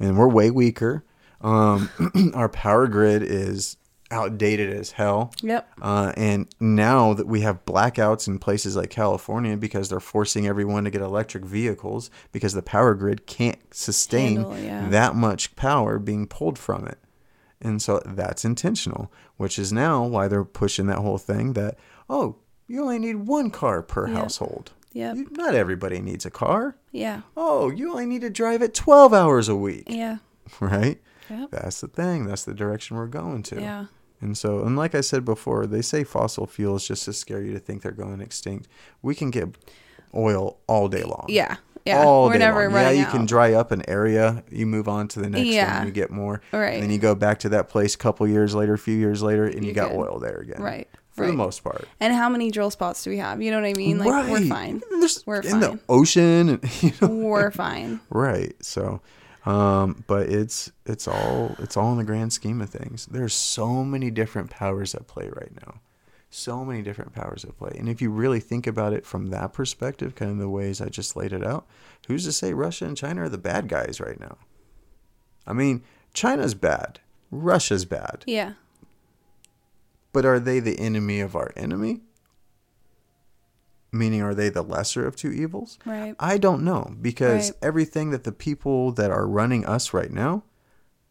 and we're way weaker. Um, our power grid is outdated as hell. Yep. Uh, and now that we have blackouts in places like California because they're forcing everyone to get electric vehicles because the power grid can't sustain Handle, yeah. that much power being pulled from it. And so that's intentional, which is now why they're pushing that whole thing that, oh, you only need one car per yep. household. Yeah. Not everybody needs a car. Yeah. Oh, you only need to drive it twelve hours a week. Yeah. Right. Yep. That's the thing. That's the direction we're going to. Yeah. And so, and like I said before, they say fossil fuels just to scare you to think they're going extinct. We can get oil all day long. Yeah. Yeah. All We're day never long. Running Yeah, you out. Can dry up an area. You move on to the next yeah. one and you get more. Right. And then you go back to that place a couple years later, a few years later, and you, you got oil there again. Right. For right. the most part. And how many drill spots do we have? You know what I mean? Like, right. we're fine. There's, we're fine. In the ocean. And, you know, we're fine. Right. So, um, but it's it's all it's all in the grand scheme of things. There's so many different powers at play right now. So many different powers at play. And if you really think about it from that perspective, kind of the ways I just laid it out, who's to say Russia and China are the bad guys right now? I mean, China's bad. Russia's bad. Yeah. But are they the enemy of our enemy? Meaning, are they the lesser of two evils? Right. I don't know, because right. everything that the people that are running us right now,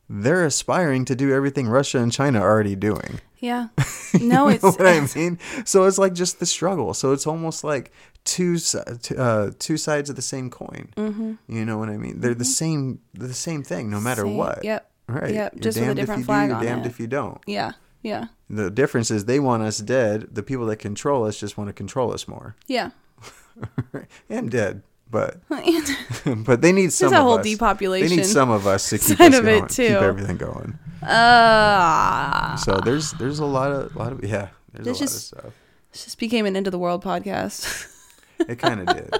they're aspiring to do everything Russia and China are already doing. Yeah. No, it's... you know what I mean? So it's like just the struggle. So it's almost like two uh, two sides of the same coin. Mm-hmm. You know what I mean? They're mm-hmm. the same the same thing, no matter same. What. Yep. Right. Yep. You're just with a different flag do, on it. You're damned if you don't. Yeah. Yeah. The difference is they want us dead. The people that control us just want to control us more. Yeah. And dead, but but they need some. There's a of whole us. Depopulation. They need some of us to keep us of going, it too. Keep everything going. Ah. Uh, so there's there's a lot of lot of yeah. There's a lot just, of stuff. This just became an end of the world podcast. It kind of did.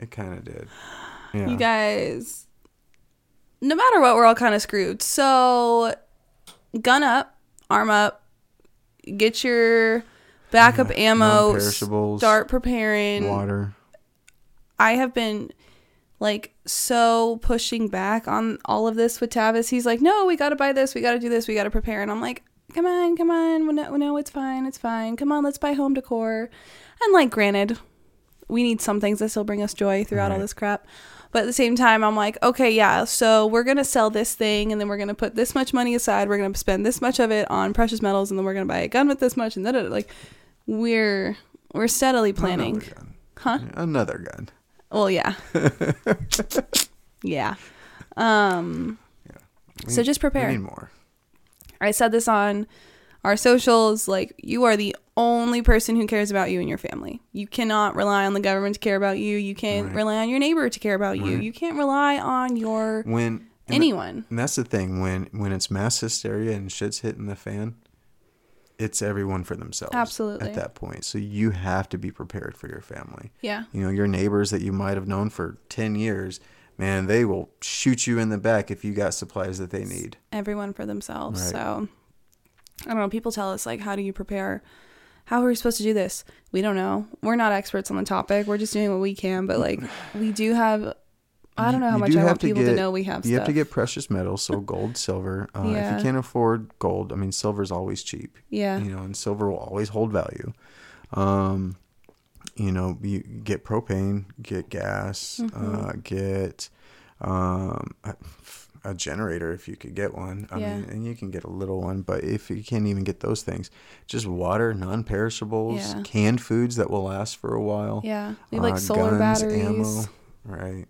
It kind of did. Yeah. You guys, no matter what, we're all kind of screwed. So, gun up. Arm up, get your backup yeah, ammo, start preparing. Water. I have been like so pushing back on all of this with Tavis. He's like, no, we got to buy this. We got to do this. We got to prepare. And I'm like, come on, come on. No, no, it's fine. It's fine. Come on, let's buy home decor. And like, granted, we need some things that still bring us joy throughout all, right. all this crap. But at the same time, I'm like, okay, yeah, so we're going to sell this thing, and then we're going to put this much money aside. We're going to spend this much of it on precious metals, and then we're going to buy a gun with this much. And da-da-da. Like, we're we're steadily planning. Another gun. Huh? Another gun. Well, yeah. yeah. Um, yeah. We, so just prepare. We need more. I said this on our socials. Like, you are the only person who cares about you and your family. You cannot rely on the government to care about you. You can't right. rely on your neighbor to care about right. you. You can't rely on your when and anyone. The, and that's the thing. When when it's mass hysteria and shit's hitting the fan, it's everyone for themselves. Absolutely. At that point. So you have to be prepared for your family. Yeah. You know, your neighbors that you might have known for ten years, man, they will shoot you in the back if you got supplies that they need. Everyone for themselves. Right. So, I don't know. People tell us, like, how do you prepare? How are we supposed to do this? We don't know. We're not experts on the topic. We're just doing what we can. But, like, we do have, I don't know how much I want people to know we have stuff. You have to get precious metals, so gold, silver. Uh, yeah. If you can't afford gold, I mean, silver's always cheap. Yeah. You know, and silver will always hold value. Um, you know, you get propane, get gas, mm-hmm. uh, get um, a, a generator if you could get one. I yeah. mean, and you can get a little one, but if you can't even get those things, just water, non-perishables, yeah. canned foods that will last for a while. Yeah. We uh, like solar guns, batteries, ammo, right?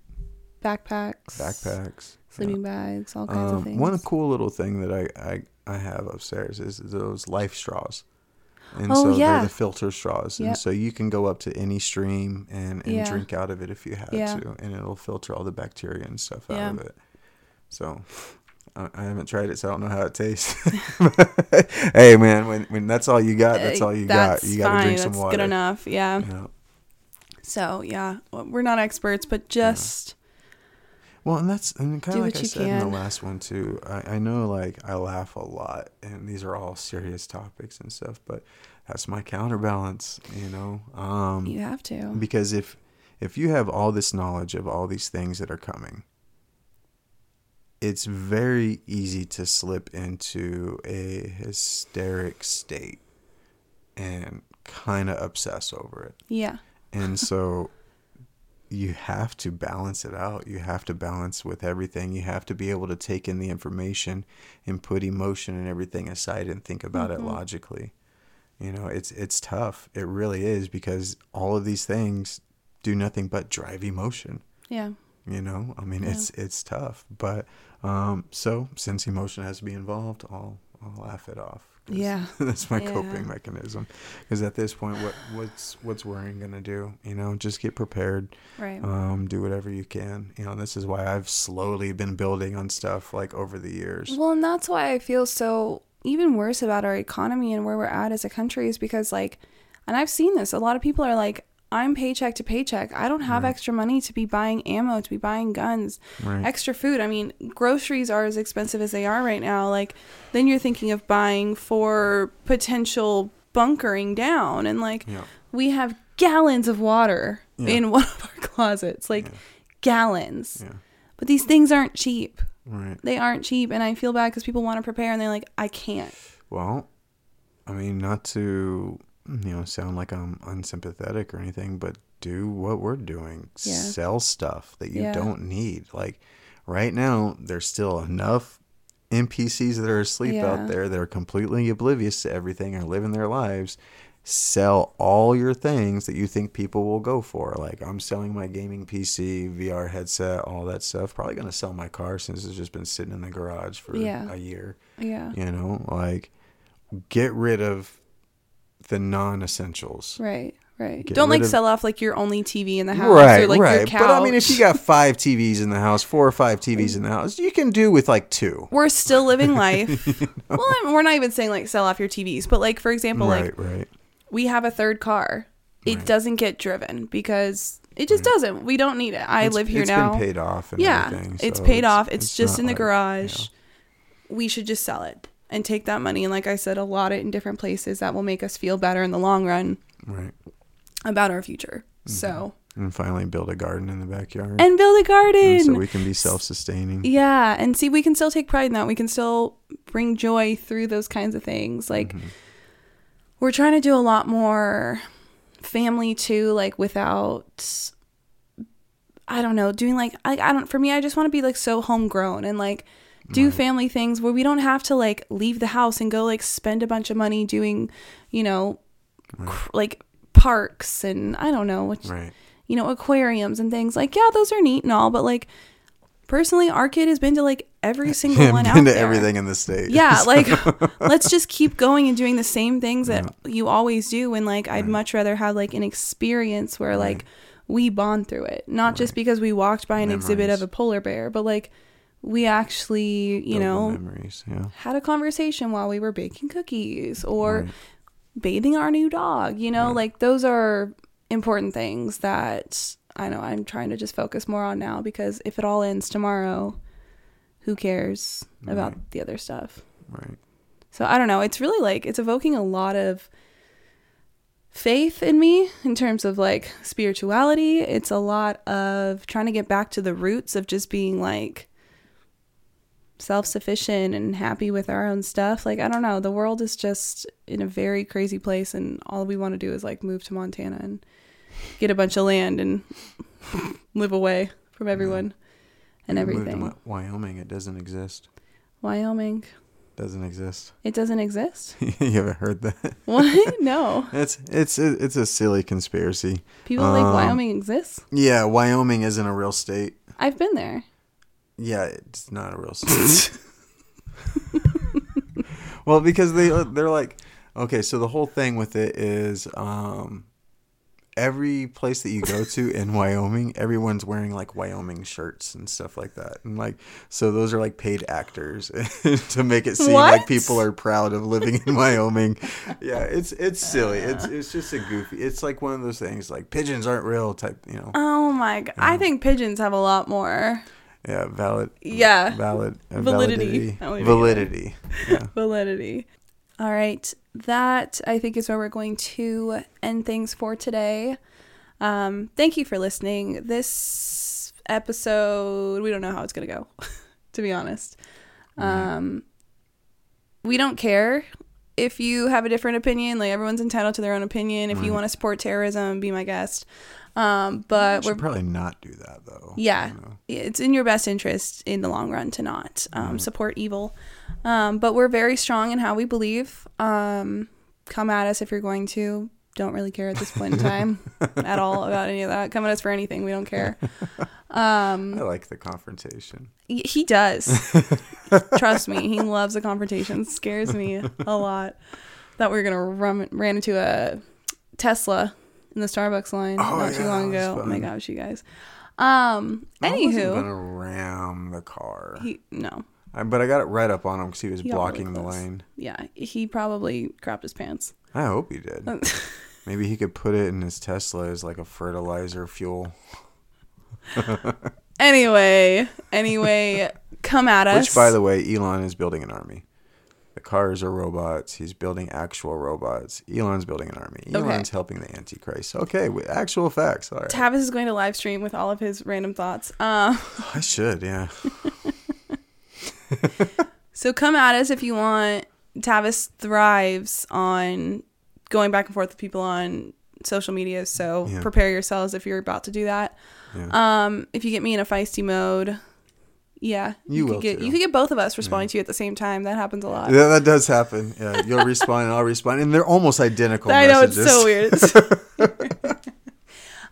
Backpacks, backpacks, sleeping yeah. bags, all kinds um, of things. One cool little thing that I, I, I have upstairs is those life straws. And oh, so yeah. they're the filter straws. Yep. And so you can go up to any stream and, and yeah. drink out of it if you had yeah. to, and it'll filter all the bacteria and stuff yeah. out of it. So I, I haven't tried it, so I don't know how it tastes. Hey, man, when when that's all you got, that's all you that's got. You got to drink some that's water. That's good enough, yeah. yeah. So, yeah, well, we're not experts, but just yeah. Well, and that's and kind of like I said can. in the last one, too. I, I know, like, I laugh a lot, and these are all serious topics and stuff, but that's my counterbalance, you know. Um, you have to. Because if if you have all this knowledge of all these things that are coming, it's very easy to slip into a hysteric state and kind of obsess over it. Yeah. And so you have to balance it out. You have to balance with everything. You have to be able to take in the information and put emotion and everything aside and think about mm-hmm. it logically. You know, it's it's tough. It really is, because all of these things do nothing but drive emotion. Yeah. You know, I mean, yeah. it's it's tough, but um, so since emotion has to be involved, all I'll laugh it off. Yeah, that's my yeah. coping mechanism. Because at this point, what what's what's worrying gonna do? You know, just get prepared. Right. Um, do whatever you can. You know, this is why I've slowly been building on stuff like over the years. Well, and that's why I feel so even worse about our economy and where we're at as a country is because like, and I've seen this. A lot of people are like, I'm paycheck to paycheck. I don't have right. extra money to be buying ammo, to be buying guns, right. extra food. I mean, groceries are as expensive as they are right now. Like, then you're thinking of buying for potential bunkering down. And, like, yeah. we have gallons of water yeah. in one of our closets. Like, yeah. gallons. Yeah. But these things aren't cheap. Right. They aren't cheap. And I feel bad because people want to prepare and they're like, I can't. Well, I mean, not to... you know, sound like I'm unsympathetic or anything, but do what we're doing. Yeah. Sell stuff that you yeah. don't need. Like right now, there's still enough N P Cs that are asleep yeah. out there that are completely oblivious to everything and living their lives. Sell all your things that you think people will go for. Like I'm selling my gaming P C, V R headset, all that stuff. Probably going to sell my car since it's just been sitting in the garage for yeah. a year. Yeah. You know, like get rid of the non-essentials. Right, right. Get Don't like of... sell off like your only T V in the house right, or like right. your couch. But I mean, if you got five T Vs in the house, four or five T Vs in the house, you can do with like two. We're still living life. You know? Well, I'm, we're not even saying like sell off your T Vs, but like for example, right, like right. we have a third car. It right. doesn't get driven because it just right. doesn't. We don't need it. I it's, live here it's now. It's been paid off and yeah, everything. So it's paid it's, off. It's, it's just in the like, garage. You know. We should just sell it. And take that money and, like I said, allot it in different places that will make us feel better in the long run right. about our future. Mm-hmm. So and finally build a garden in the backyard. And build a garden! And so we can be self-sustaining. Yeah. And see, we can still take pride in that. We can still bring joy through those kinds of things. Like, mm-hmm. we're trying to do a lot more family, too, like, without, I don't know, doing, like, I, I don't, for me, I just want to be, like, so homegrown and, like, do right. family things where we don't have to like leave the house and go like spend a bunch of money doing, you know, right. cr- like parks and I don't know, which, right. you know, aquariums and things like, yeah, those are neat and all. But like personally, our kid has been to like every single yeah, one been out to there. Everything in the state. Yeah. So. Like let's just keep going and doing the same things that yeah. you always do. And like, I'd right. much rather have like an experience where right. like we bond through it. Not right. just because we walked by an Memories. exhibit of a polar bear, but like, we actually, you know, memories, yeah. had a conversation while we were baking cookies or right. bathing our new dog. You know, right. like those are important things that I know I'm trying to just focus more on now because if it all ends tomorrow, who cares right. about the other stuff? Right. So I don't know. It's really like it's evoking a lot of faith in me in terms of like spirituality. It's a lot of trying to get back to the roots of just being like, self-sufficient and happy with our own stuff. Like I don't know, the world is just in a very crazy place and all we want to do is like move to Montana and get a bunch of land and live away from everyone yeah. and everything. Move to Wyoming. It doesn't exist. Wyoming doesn't exist. It doesn't exist. You haven't heard that? What? No. It's it's it's a silly conspiracy. People um, think Wyoming exists. Yeah, Wyoming isn't a real state. I've been there. Yeah, it's not a real state. Well, because they, they're like, okay, so the whole thing with it is um, every place that you go to in Wyoming, everyone's wearing like Wyoming shirts and stuff like that. And like, so those are like paid actors to make it seem what? like people are proud of living in Wyoming. Yeah, it's it's silly. It's it's just a goofy. It's like one of those things like pigeons aren't real type, you know. Oh my God. You know. I think pigeons have a lot more. Yeah, valid. Yeah. Valid. Uh, validity. Validity. Validity. Yeah. Validity. All right. That, I think, is where we're going to end things for today. Um, thank you for listening. This episode, we don't know how it's going to go, to be honest. Um, we don't care if you have a different opinion. Like, everyone's entitled to their own opinion. If right. you want to support terrorism, be my guest. Um, but we we're probably not do that though. Yeah. It's in your best interest in the long run to not, um, mm-hmm. support evil. Um, but we're very strong in how we believe, um, come at us if you're going to, don't really care at this point in time at all about any of that. Come at us for anything. We don't care. Um, I like the confrontation. Y- he does. Trust me. He loves the confrontation. It scares me a lot. Thought we were going to run ran into a Tesla in the Starbucks line oh, not yeah, too long ago. Fun. Oh, my gosh, you guys. Um, I anywho. He was going to ram the car. He, no. I, but I got it right up on him because he was he blocking really the lane. Yeah. He probably crapped his pants. I hope he did. Maybe he could put it in his Tesla as like a fertilizer fuel. Anyway, anyway, come at us. Which, by the way, Elon is building an army. The cars are robots. He's building actual robots. Elon's building an army. Elon's okay. helping the Antichrist. Okay, with actual facts. All right. Tavis is going to live stream with all of his random thoughts. Uh, I should, yeah. So come at us if you want. Tavis thrives on going back and forth with people on social media, so yeah. prepare yourselves if you're about to do that. Yeah. Um, if you get me in a feisty mode, yeah, you, you will. Could get, too. You could get both of us responding yeah. to you at the same time. That happens a lot. Yeah, that does happen. Yeah, you'll respond and I'll respond, and they're almost identical. I know messages. It's so weird. It's so weird.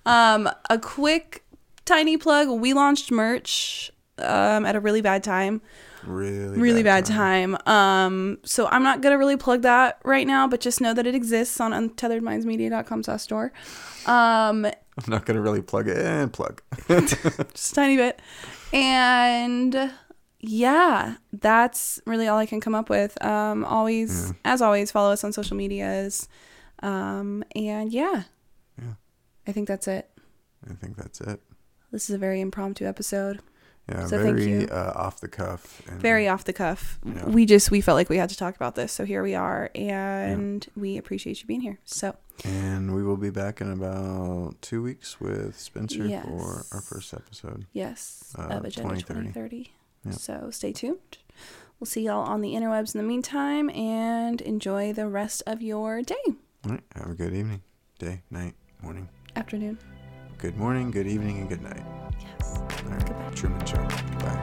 um, a quick tiny plug: we launched merch um, at a really bad time. Really, really bad, bad time. time. Um, so I'm not gonna really plug that right now, but just know that it exists on untethered minds media dot com slash store. Um, I'm not gonna really plug it and plug just a tiny bit, and yeah, that's really all I can come up with. Um, always, yeah. as always, follow us on social medias, um, and yeah, yeah, I think that's it. I think that's it. This is a very impromptu episode. Yeah, so very uh, off the cuff. And, very off the cuff. Yeah. We just, we felt like we had to talk about this. So here we are. And yeah. we appreciate you being here. So. And we will be back in about two weeks with Spencer yes. for our first episode. Yes. Uh, of Agenda twenty thirty. Yeah. So stay tuned. We'll see y'all on the interwebs in the meantime. And enjoy the rest of your day. All right. Have a good evening, day, night, morning. Afternoon. Good morning, good evening, and good night. Yes. All right. Goodbye. Truman Show. Bye.